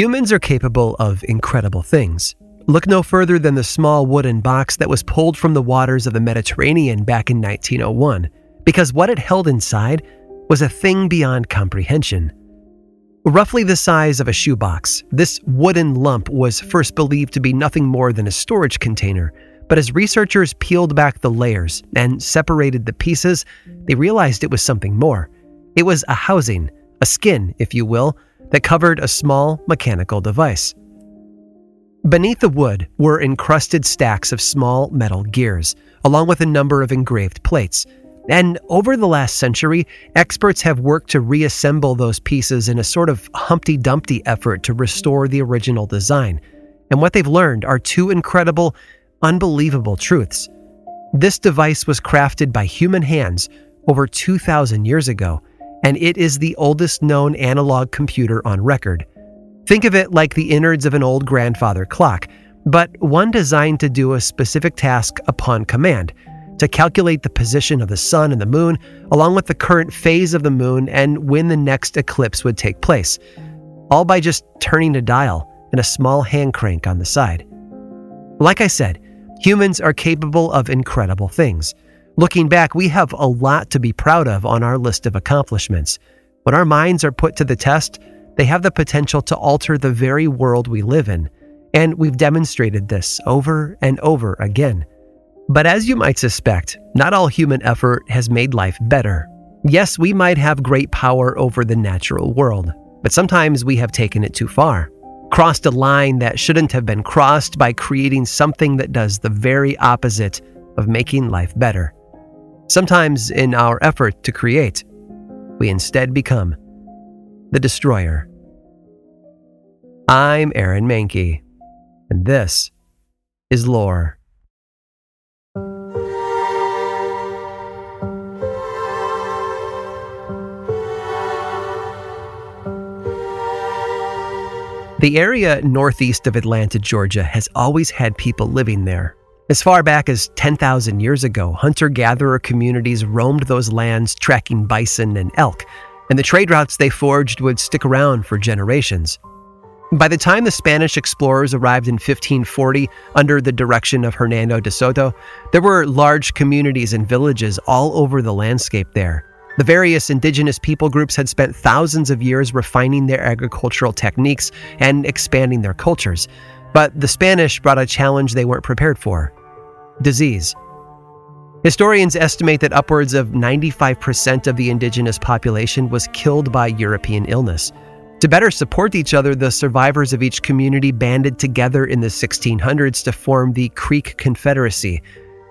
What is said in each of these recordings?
Humans are capable of incredible things. Look no further than the small wooden box that was pulled from the waters of the Mediterranean back in 1901, because what it held inside was a thing beyond comprehension. Roughly the size of a shoebox, this wooden lump was first believed to be nothing more than a storage container, but as researchers peeled back the layers and separated the pieces, they realized it was something more. It was a housing, a skin, if you will, that covered a small mechanical device. Beneath the wood were encrusted stacks of small metal gears, along with a number of engraved plates. And over the last century, experts have worked to reassemble those pieces in a sort of Humpty Dumpty effort to restore the original design. And what they've learned are two incredible, unbelievable truths. This device was crafted by human hands over 2,000 years ago, and it is the oldest known analog computer on record. Think of it like the innards of an old grandfather clock, but one designed to do a specific task upon command, to calculate the position of the sun and the moon, along with the current phase of the moon and when the next eclipse would take place, all by just turning a dial and a small hand crank on the side. Like I said, humans are capable of incredible things. Looking back, we have a lot to be proud of on our list of accomplishments. When our minds are put to the test, they have the potential to alter the very world we live in, and we've demonstrated this over and over again. But as you might suspect, not all human effort has made life better. Yes, we might have great power over the natural world, but sometimes we have taken it too far, crossed a line that shouldn't have been crossed by creating something that does the very opposite of making life better. Sometimes in our effort to create, we instead become the destroyer. I'm Aaron Mankey, and this is Lore. The area northeast of Atlanta, Georgia has always had people living there. As far back as 10,000 years ago, hunter-gatherer communities roamed those lands tracking bison and elk, and the trade routes they forged would stick around for generations. By the time the Spanish explorers arrived in 1540 under the direction of Hernando de Soto, there were large communities and villages all over the landscape there. The various indigenous people groups had spent thousands of years refining their agricultural techniques and expanding their cultures, but the Spanish brought a challenge they weren't prepared for: disease. Historians estimate that upwards of 95% of the indigenous population was killed by European illness. To better support each other, the survivors of each community banded together in the 1600s to form the Creek Confederacy,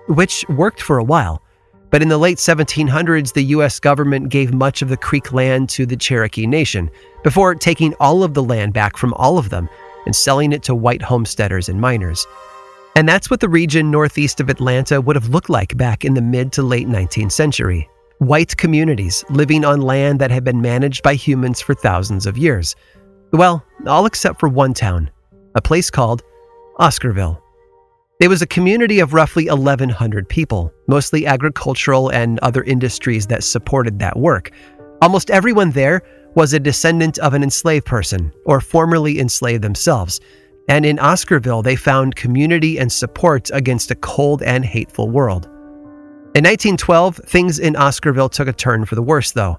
which worked for a while. But in the late 1700s, the U.S. government gave much of the Creek land to the Cherokee Nation, before taking all of the land back from all of them and selling it to white homesteaders and miners. And that's what the region northeast of Atlanta would have looked like back in the mid to late 19th century. White communities living on land that had been managed by humans for thousands of years. Well, all except for one town, a place called Oscarville. It was a community of roughly 1,100 people, mostly agricultural and other industries that supported that work. Almost everyone there was a descendant of an enslaved person or formerly enslaved themselves, and in Oscarville they found community and support against a cold and hateful world. In 1912, things in Oscarville took a turn for the worse, though.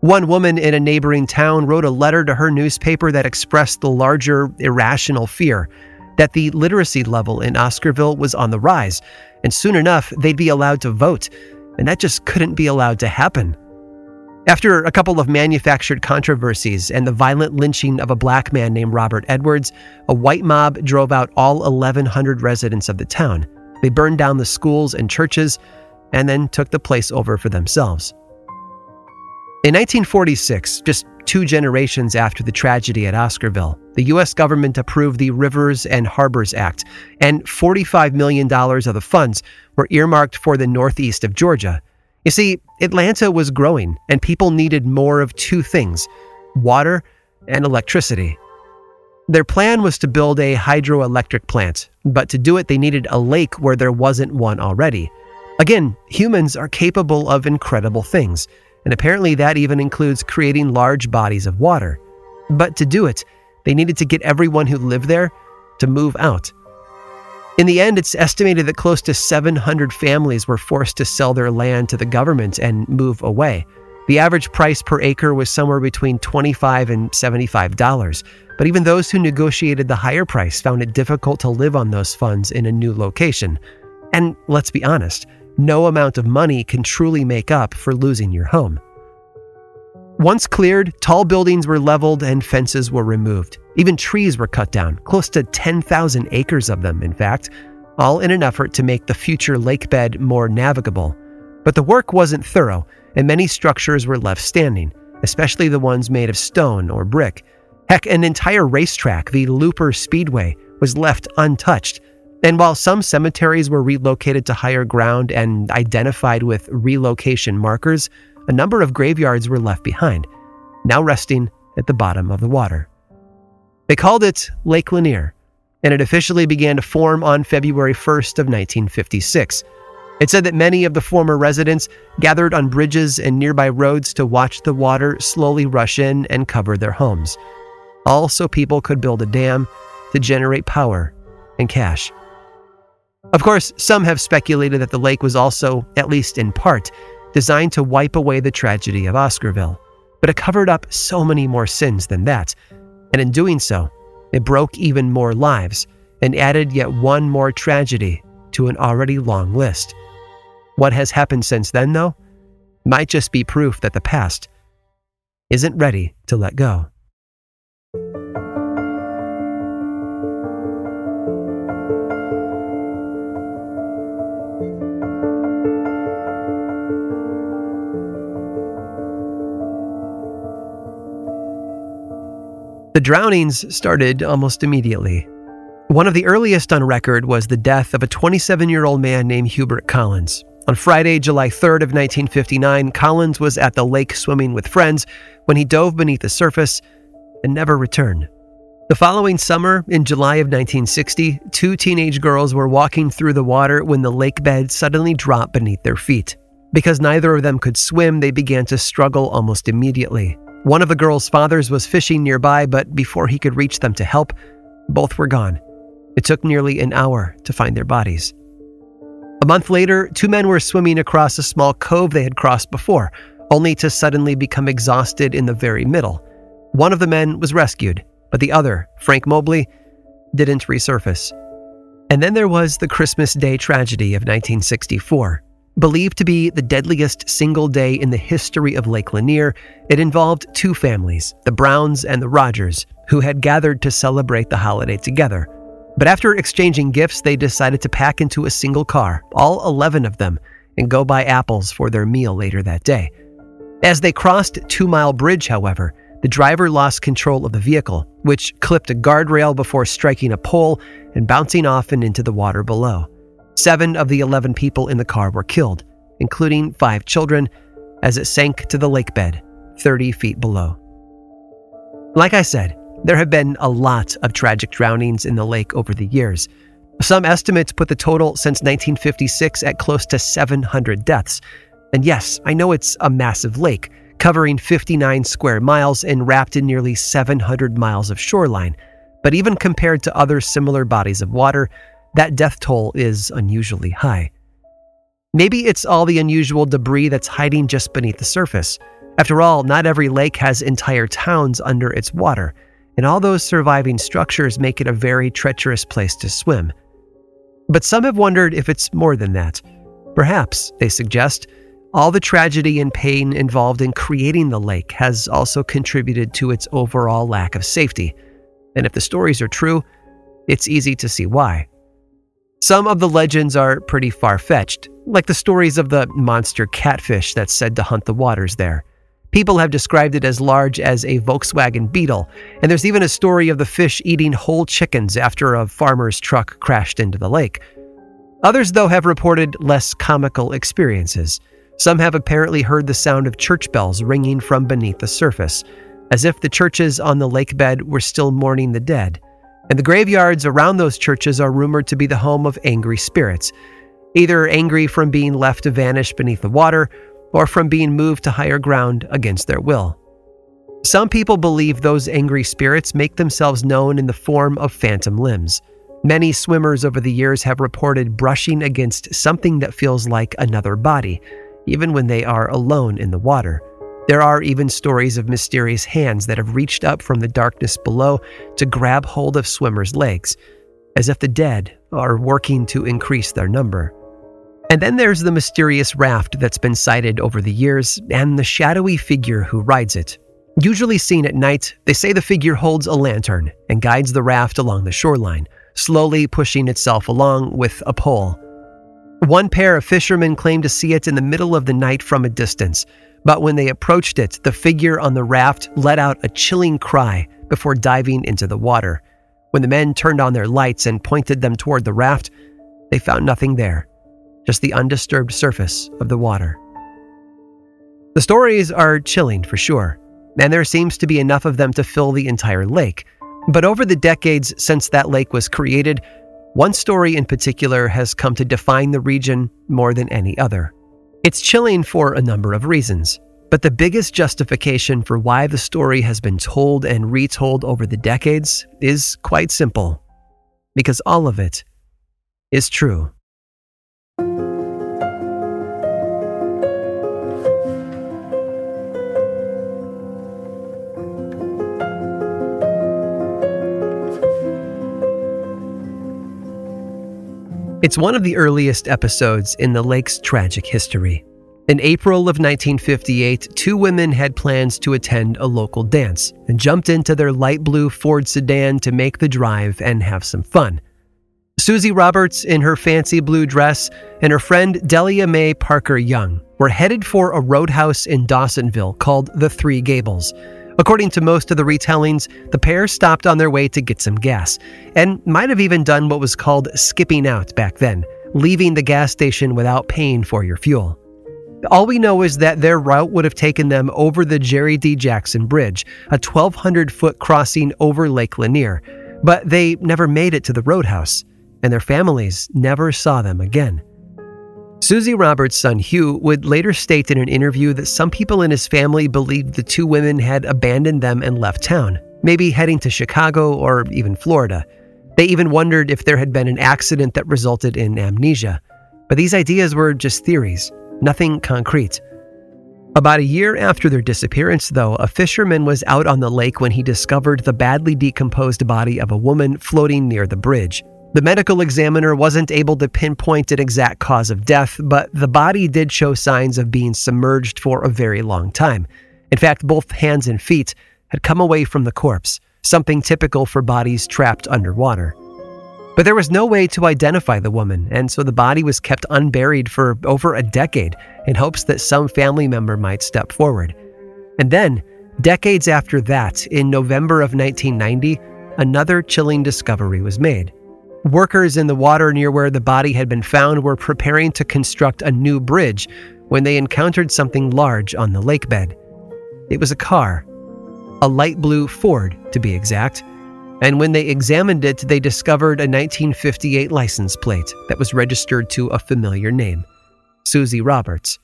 One woman in a neighboring town wrote a letter to her newspaper that expressed the larger, irrational fear that the literacy level in Oscarville was on the rise, and soon enough they'd be allowed to vote, and that just couldn't be allowed to happen. After a couple of manufactured controversies and the violent lynching of a black man named Robert Edwards, a white mob drove out all 1,100 residents of the town. They burned down the schools and churches, and then took the place over for themselves. In 1946, just 2 generations after the tragedy at Oscarville, the U.S. government approved the Rivers and Harbors Act, and $45 million of the funds were earmarked for the northeast of Georgia. You see, Atlanta was growing, and people needed more of two things: water and electricity. Their plan was to build a hydroelectric plant, but to do it they needed a lake where there wasn't one already. Again, humans are capable of incredible things, and apparently that even includes creating large bodies of water. But to do it, They needed to get everyone who lived there to move out. In the end, it's estimated that close to 700 families were forced to sell their land to the government and move away. The average price per acre was somewhere between $25 and $75, but even those who negotiated the higher price found it difficult to live on those funds in a new location. And let's be honest, no amount of money can truly make up for losing your home. Once cleared, tall buildings were leveled and fences were removed. Even trees were cut down, close to 10,000 acres of them, in fact, all in an effort to make the future lakebed more navigable. But the work wasn't thorough, and many structures were left standing, especially the ones made of stone or brick. Heck, an entire racetrack, the Looper Speedway, was left untouched. And while some cemeteries were relocated to higher ground and identified with relocation markers, a number of graveyards were left behind, now resting at the bottom of the water. They called it Lake Lanier, and it officially began to form on February 1st of 1956. It said that many of the former residents gathered on bridges and nearby roads to watch the water slowly rush in and cover their homes. Also, people could build a dam to generate power and cash. Of course, some have speculated that the lake was also, at least in part, designed to wipe away the tragedy of Oscarville. But it covered up so many more sins than that, and in doing so, it broke even more lives and added yet one more tragedy to an already long list. What has happened since then, though, might just be proof that the past isn't ready to let go. The drownings started almost immediately. One of the earliest on record was the death of a 27-year-old man named Hubert Collins. On Friday, July 3rd of 1959, Collins was at the lake swimming with friends when he dove beneath the surface and never returned. The following summer, in July of 1960, two teenage girls were walking through the water when the lake bed suddenly dropped beneath their feet. Because neither of them could swim, they began to struggle almost immediately. One of the girls' fathers was fishing nearby, but before he could reach them to help, both were gone. It took nearly an hour to find their bodies. A month later, two men were swimming across a small cove they had crossed before, only to suddenly become exhausted in the very middle. One of the men was rescued, but the other, Frank Mobley, didn't resurface. And then there was the Christmas Day tragedy of 1964. Believed to be the deadliest single day in the history of Lake Lanier, it involved two families, the Browns and the Rogers, who had gathered to celebrate the holiday together. But after exchanging gifts, they decided to pack into a single car, all 11 of them, and go buy apples for their meal later that day. As they crossed Two Mile Bridge, however, the driver lost control of the vehicle, which clipped a guardrail before striking a pole and bouncing off and into the water below. 7 of the 11 people in the car were killed, including 5 children, as it sank to the lakebed, 30 feet below. Like I said, there have been a lot of tragic drownings in the lake over the years. Some estimates put the total since 1956 at close to 700 deaths. And yes, I know it's a massive lake, covering 59 square miles and wrapped in nearly 700 miles of shoreline. But even compared to other similar bodies of water, that death toll is unusually high. Maybe it's all the unusual debris that's hiding just beneath the surface. After all, not every lake has entire towns under its water, and all those surviving structures make it a very treacherous place to swim. But some have wondered if it's more than that. Perhaps, they suggest, all the tragedy and pain involved in creating the lake has also contributed to its overall lack of safety. And if the stories are true, it's easy to see why. Some of the legends are pretty far-fetched, like the stories of the monster catfish that's said to hunt the waters there. People have described it as large as a Volkswagen Beetle, and there's even a story of the fish eating whole chickens after a farmer's truck crashed into the lake. Others, though, have reported less comical experiences. Some have apparently heard the sound of church bells ringing from beneath the surface, as if the churches on the lakebed were still mourning the dead. And the graveyards around those churches are rumored to be the home of angry spirits, either angry from being left to vanish beneath the water or from being moved to higher ground against their will. Some people believe those angry spirits make themselves known in the form of phantom limbs. Many swimmers over the years have reported brushing against something that feels like another body, even when they are alone in the water. There are even stories of mysterious hands that have reached up from the darkness below to grab hold of swimmers' legs, as if the dead are working to increase their number. And then there's the mysterious raft that's been sighted over the years, and the shadowy figure who rides it. Usually seen at night, they say the figure holds a lantern and guides the raft along the shoreline, slowly pushing itself along with a pole. One pair of fishermen claimed to see it in the middle of the night from a distance, but when they approached it, the figure on the raft let out a chilling cry before diving into the water. When the men turned on their lights and pointed them toward the raft, they found nothing there, just the undisturbed surface of the water. The stories are chilling for sure, and there seems to be enough of them to fill the entire lake. But over the decades since that lake was created, one story in particular has come to define the region more than any other. It's chilling for a number of reasons, but the biggest justification for why the story has been told and retold over the decades is quite simple, because all of it is true. It's one of the earliest episodes in the lake's tragic history. In April of 1958, two women had plans to attend a local dance and jumped into their light blue Ford sedan to make the drive and have some fun. Susie Roberts in her fancy blue dress and her friend Delia Mae Parker Young were headed for a roadhouse in Dawsonville called The Three Gables. According to most of the retellings, the pair stopped on their way to get some gas, and might have even done what was called skipping out back then, leaving the gas station without paying for your fuel. All we know is that their route would have taken them over the Jerry D. Jackson Bridge, a 1,200-foot crossing over Lake Lanier, but they never made it to the roadhouse, and their families never saw them again. Susie Roberts' son Hugh would later state in an interview that some people in his family believed the two women had abandoned them and left town, maybe heading to Chicago or even Florida. They even wondered if there had been an accident that resulted in amnesia. But these ideas were just theories, nothing concrete. About a year after their disappearance, though, a fisherman was out on the lake when he discovered the badly decomposed body of a woman floating near the bridge. The medical examiner wasn't able to pinpoint an exact cause of death, but the body did show signs of being submerged for a very long time. In fact, both hands and feet had come away from the corpse, something typical for bodies trapped underwater. But there was no way to identify the woman, and so the body was kept unburied for over a decade in hopes that some family member might step forward. And then, decades after that, in November of 1990, another chilling discovery was made. Workers in the water near where the body had been found were preparing to construct a new bridge when they encountered something large on the lake bed. It was a car, a light blue Ford to be exact, and when they examined it, they discovered a 1958 license plate that was registered to a familiar name, Susie Roberts.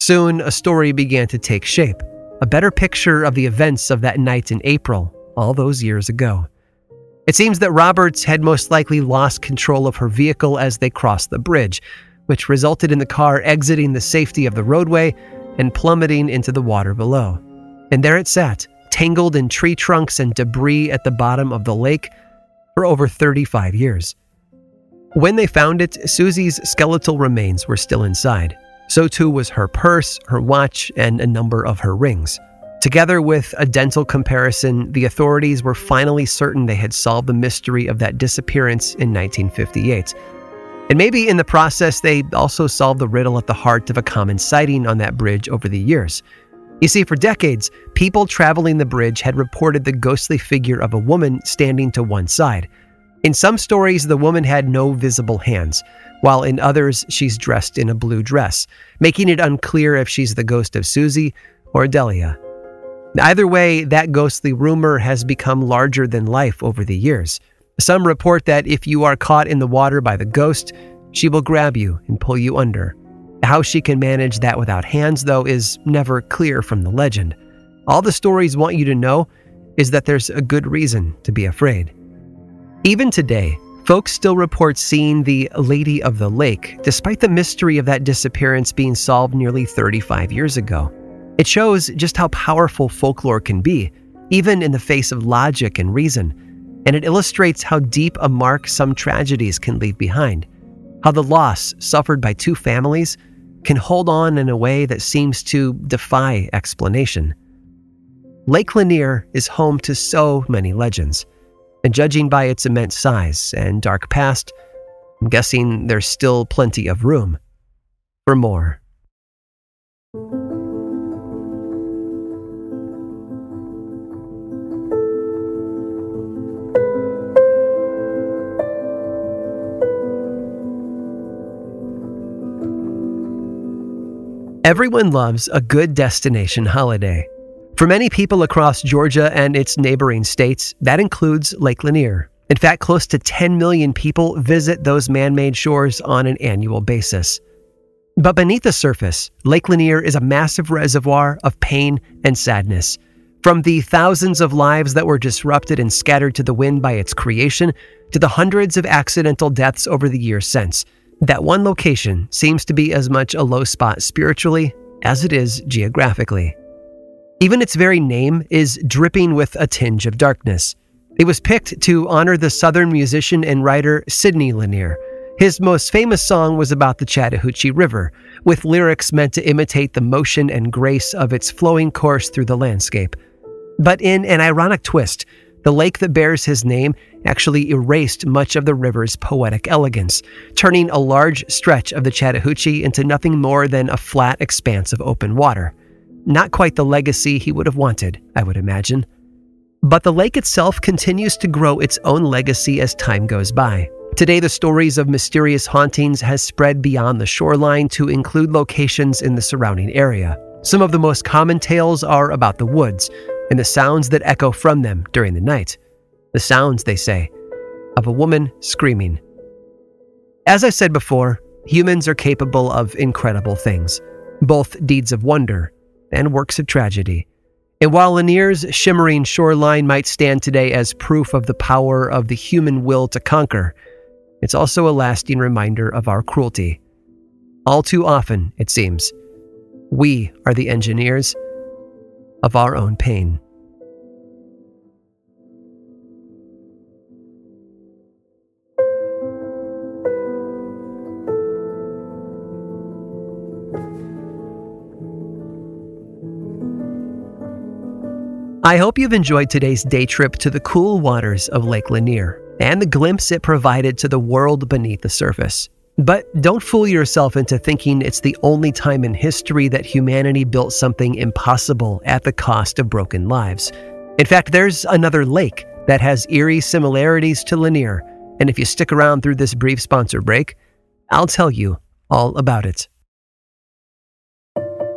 Soon, a story began to take shape, a better picture of the events of that night in April, all those years ago. It seems that Roberts had most likely lost control of her vehicle as they crossed the bridge, which resulted in the car exiting the safety of the roadway and plummeting into the water below. And there it sat, tangled in tree trunks and debris at the bottom of the lake for over 35 years. When they found it, Susie's skeletal remains were still inside. So too was her purse, her watch, and a number of her rings. Together with a dental comparison, the authorities were finally certain they had solved the mystery of that disappearance in 1958. And maybe in the process, they also solved the riddle at the heart of a common sighting on that bridge over the years. You see, for decades, people traveling the bridge had reported the ghostly figure of a woman standing to one side. In some stories, the woman had no visible hands, while in others, she's dressed in a blue dress, making it unclear if she's the ghost of Susie or Delia. Either way, that ghostly rumor has become larger than life over the years. Some report that if you are caught in the water by the ghost, she will grab you and pull you under. How she can manage that without hands, though, is never clear from the legend. All the stories want you to know is that there's a good reason to be afraid. Even today, folks still report seeing the Lady of the Lake, despite the mystery of that disappearance being solved nearly 35 years ago. It shows just how powerful folklore can be, even in the face of logic and reason, and it illustrates how deep a mark some tragedies can leave behind, how the loss suffered by two families can hold on in a way that seems to defy explanation. Lake Lanier is home to so many legends, and judging by its immense size and dark past, I'm guessing there's still plenty of room for more. Everyone loves a good destination holiday. For many people across Georgia and its neighboring states, that includes Lake Lanier. In fact, close to 10 million people visit those man-made shores on an annual basis. But beneath the surface, Lake Lanier is a massive reservoir of pain and sadness. From the thousands of lives that were disrupted and scattered to the wind by its creation, to the hundreds of accidental deaths over the years since, that one location seems to be as much a low spot spiritually as it is geographically. Even its very name is dripping with a tinge of darkness. It was picked to honor the Southern musician and writer Sidney Lanier. His most famous song was about the Chattahoochee River, with lyrics meant to imitate the motion and grace of its flowing course through the landscape. But in an ironic twist, the lake that bears his name actually erased much of the river's poetic elegance, turning a large stretch of the Chattahoochee into nothing more than a flat expanse of open water. Not quite the legacy he would have wanted, I would imagine. But the lake itself continues to grow its own legacy as time goes by. Today, the stories of mysterious hauntings has spread beyond the shoreline to include locations in the surrounding area. Some of the most common tales are about the woods, and the sounds that echo from them during the night. The sounds, they say, of a woman screaming. As I said before, humans are capable of incredible things, both deeds of wonder and works of tragedy. And while Lanier's shimmering shoreline might stand today as proof of the power of the human will to conquer, it's also a lasting reminder of our cruelty. All too often, it seems, we are the engineers of our own pain. I hope you've enjoyed today's day trip to the cool waters of Lake Lanier and the glimpse it provided to the world beneath the surface. But don't fool yourself into thinking it's the only time in history that humanity built something impossible at the cost of broken lives. In fact, there's another lake that has eerie similarities to Lanier, and if you stick around through this brief sponsor break, I'll tell you all about it.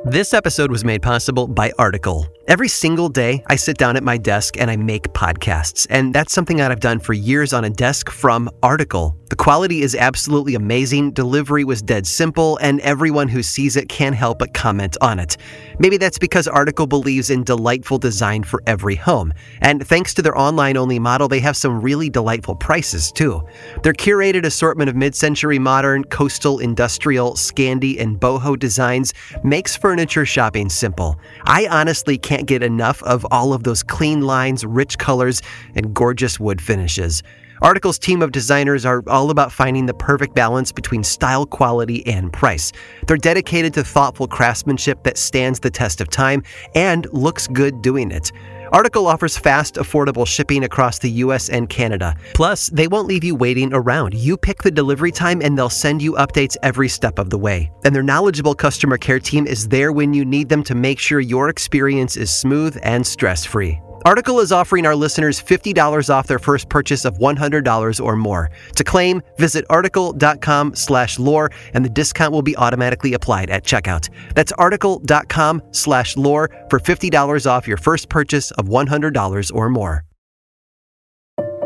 This episode was made possible by Article. Every single day, I sit down at my desk and I make podcasts, and that's something that I've done for years on a desk from Article. The quality is absolutely amazing, delivery was dead simple, and everyone who sees it can't help but comment on it. Maybe that's because Article believes in delightful design for every home, and thanks to their online-only model, they have some really delightful prices, too. Their curated assortment of mid-century modern, coastal, industrial, Scandi, and boho designs makes for furniture shopping simple. I honestly can't get enough of all of those clean lines, rich colors, and gorgeous wood finishes. Article's team of designers are all about finding the perfect balance between style, quality, and price. They're dedicated to thoughtful craftsmanship that stands the test of time and looks good doing it. Article offers fast, affordable shipping across the U.S. and Canada. Plus, they won't leave you waiting around. You pick the delivery time and they'll send you updates every step of the way. And their knowledgeable customer care team is there when you need them to make sure your experience is smooth and stress-free. Article is offering our listeners $50 off their first purchase of $100 or more. To claim, visit article.com/lore and the discount will be automatically applied at checkout. That's article.com/lore for $50 off your first purchase of $100 or more.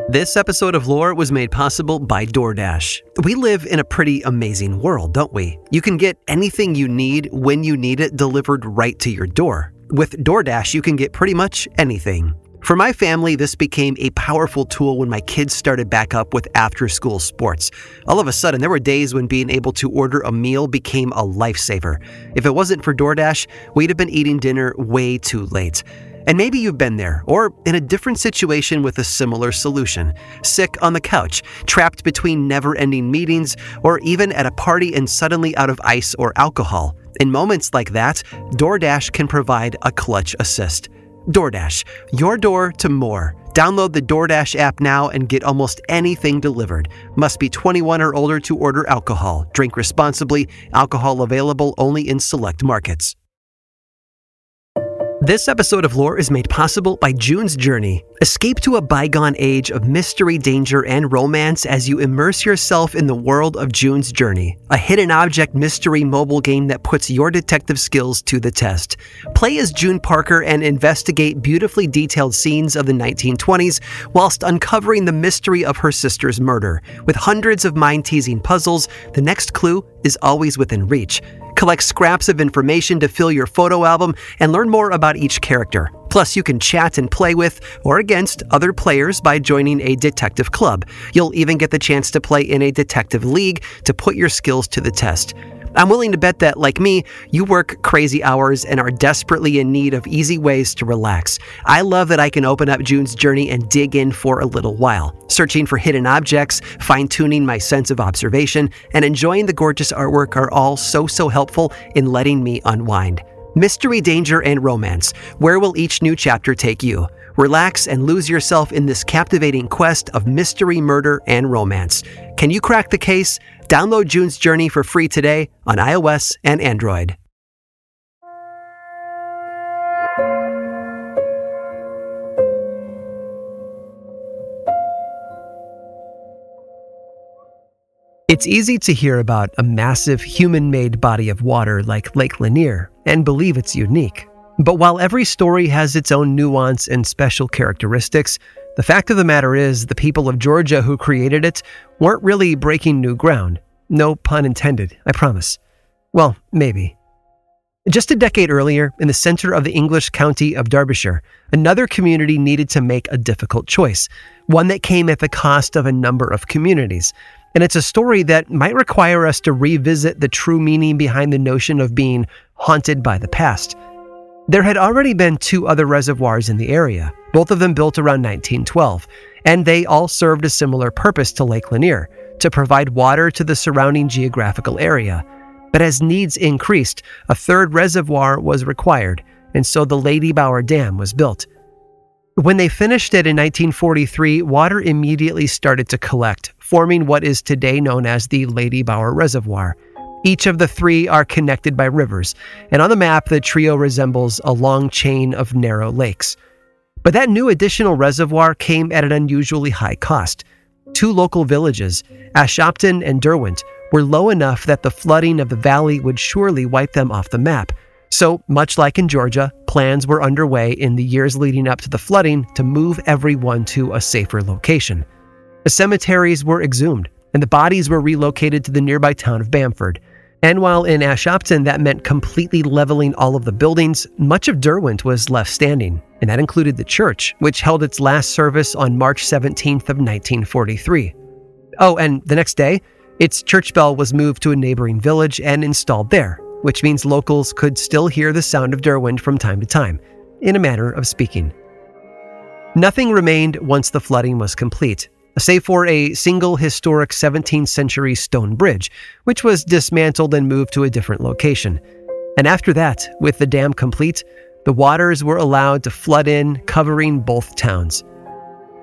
This episode of Lore was made possible by DoorDash. We live in a pretty amazing world, don't we? You can get anything you need when you need it delivered right to your door. With DoorDash, you can get pretty much anything. For my family, this became a powerful tool when my kids started back up with after-school sports. All of a sudden, there were days when being able to order a meal became a lifesaver. If it wasn't for DoorDash, we'd have been eating dinner way too late. And maybe you've been there, or in a different situation with a similar solution. Sick on the couch, trapped between never-ending meetings, or even at a party and suddenly out of ice or alcohol. In moments like that, DoorDash can provide a clutch assist. DoorDash, your door to more. Download the DoorDash app now and get almost anything delivered. Must be 21 or older to order alcohol. Drink responsibly. Alcohol available only in select markets. This episode of Lore is made possible by June's Journey. Escape to a bygone age of mystery, danger, and romance as you immerse yourself in the world of June's Journey, a hidden object mystery mobile game that puts your detective skills to the test. Play as June Parker and investigate beautifully detailed scenes of the 1920s whilst uncovering the mystery of her sister's murder. With hundreds of mind-teasing puzzles, the next clue is always within reach. Collect scraps of information to fill your photo album and learn more about each character. Plus, you can chat and play with or against other players by joining a detective club. You'll even get the chance to play in a detective league to put your skills to the test. I'm willing to bet that, like me, you work crazy hours and are desperately in need of easy ways to relax. I love that I can open up June's Journey and dig in for a little while, searching for hidden objects, fine-tuning my sense of observation, and enjoying the gorgeous artwork are all so helpful in letting me unwind. Mystery, danger, and romance. Where will each new chapter take you? Relax and lose yourself in this captivating quest of mystery, murder, and romance. Can you crack the case? Download June's Journey for free today on iOS and Android. It's easy to hear about a massive human-made body of water like Lake Lanier and believe it's unique. But while every story has its own nuance and special characteristics, the fact of the matter is the people of Georgia who created it weren't really breaking new ground. No pun intended, I promise. Well, maybe. Just a decade earlier, in the center of the English county of Derbyshire, another community needed to make a difficult choice, one that came at the cost of a number of communities. And it's a story that might require us to revisit the true meaning behind the notion of being haunted by the past. There had already been two other reservoirs in the area, both of them built around 1912, and they all served a similar purpose to Lake Lanier, to provide water to the surrounding geographical area. But as needs increased, a third reservoir was required, and so the Lady Bower Dam was built. When they finished it in 1943, water immediately started to collect, forming what is today known as the Lady Bower Reservoir. Each of the three are connected by rivers, and on the map, the trio resembles a long chain of narrow lakes. But that new additional reservoir came at an unusually high cost. Two local villages, Ashopton and Derwent, were low enough that the flooding of the valley would surely wipe them off the map. So, much like in Georgia, plans were underway in the years leading up to the flooding to move everyone to a safer location. The cemeteries were exhumed, and the bodies were relocated to the nearby town of Bamford. And while in Ashopton that meant completely leveling all of the buildings, much of Derwent was left standing, and that included the church, which held its last service on March 17th of 1943. Oh, and the next day, its church bell was moved to a neighboring village and installed there, which means locals could still hear the sound of Derwent from time to time, in a manner of speaking. Nothing remained once the flooding was complete, save for a single historic 17th century stone bridge, which was dismantled and moved to a different location. And after that, with the dam complete, the waters were allowed to flood in, covering both towns.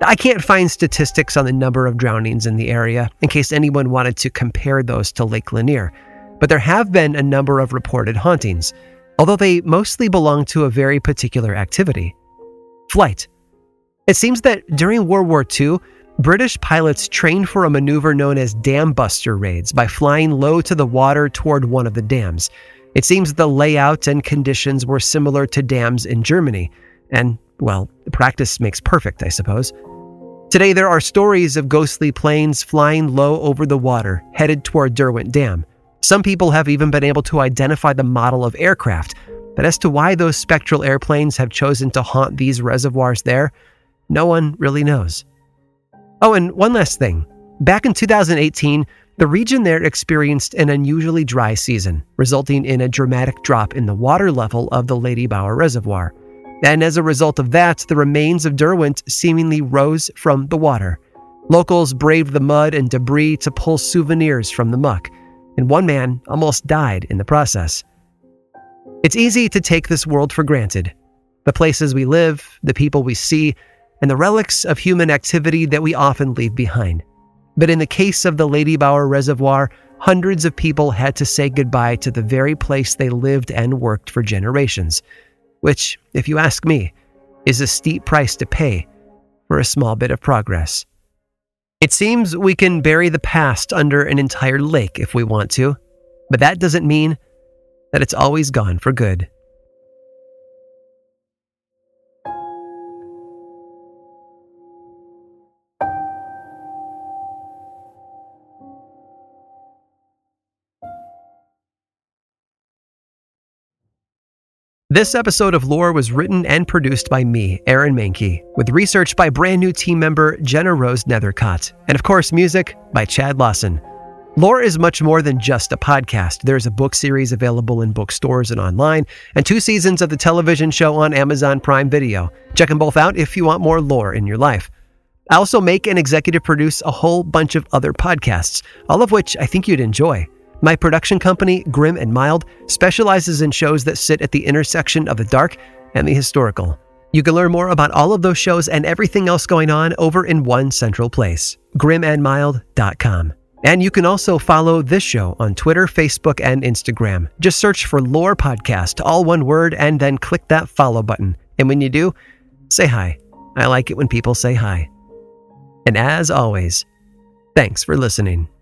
I can't find statistics on the number of drownings in the area, in case anyone wanted to compare those to Lake Lanier, but there have been a number of reported hauntings, although they mostly belong to a very particular activity: flight. It seems that during World War II, British pilots trained for a maneuver known as dam buster raids by flying low to the water toward one of the dams. It seems the layout and conditions were similar to dams in Germany, and, well, practice makes perfect, I suppose. Today there are stories of ghostly planes flying low over the water, headed toward Derwent Dam. Some people have even been able to identify the model of aircraft, But as to why those spectral airplanes have chosen to haunt these reservoirs there, no one really knows. Oh, and one last thing. Back in 2018, the region there experienced an unusually dry season, resulting in a dramatic drop in the water level of the Lady Bower Reservoir. And as a result of that, the remains of Derwent seemingly rose from the water. Locals braved the mud and debris to pull souvenirs from the muck, and one man almost died in the process. It's easy to take this world for granted. The places we live, the people we see, and the relics of human activity that we often leave behind. But in the case of the Ladybauer Reservoir, hundreds of people had to say goodbye to the very place they lived and worked for generations, which, if you ask me, is a steep price to pay for a small bit of progress. It seems we can bury the past under an entire lake if we want to, but that doesn't mean that it's always gone for good. This episode of Lore was written and produced by me, Aaron Mankey, with research by brand new team member Jenna Rose Nethercott, and of course music by Chad Lawson. Lore is much more than just a podcast. There's a book series available in bookstores and online, and 2 seasons of the television show on Amazon Prime Video. Check them both out if you want more lore in your life. I also make and executive produce a whole bunch of other podcasts, all of which I think you'd enjoy. My production company, Grim & Mild, specializes in shows that sit at the intersection of the dark and the historical. You can learn more about all of those shows and everything else going on over in one central place, grimandmild.com. And you can also follow this show on Twitter, Facebook, and Instagram. Just search for Lore Podcast, all one word, and then click that follow button. And when you do, say hi. I like it when people say hi. And as always, thanks for listening.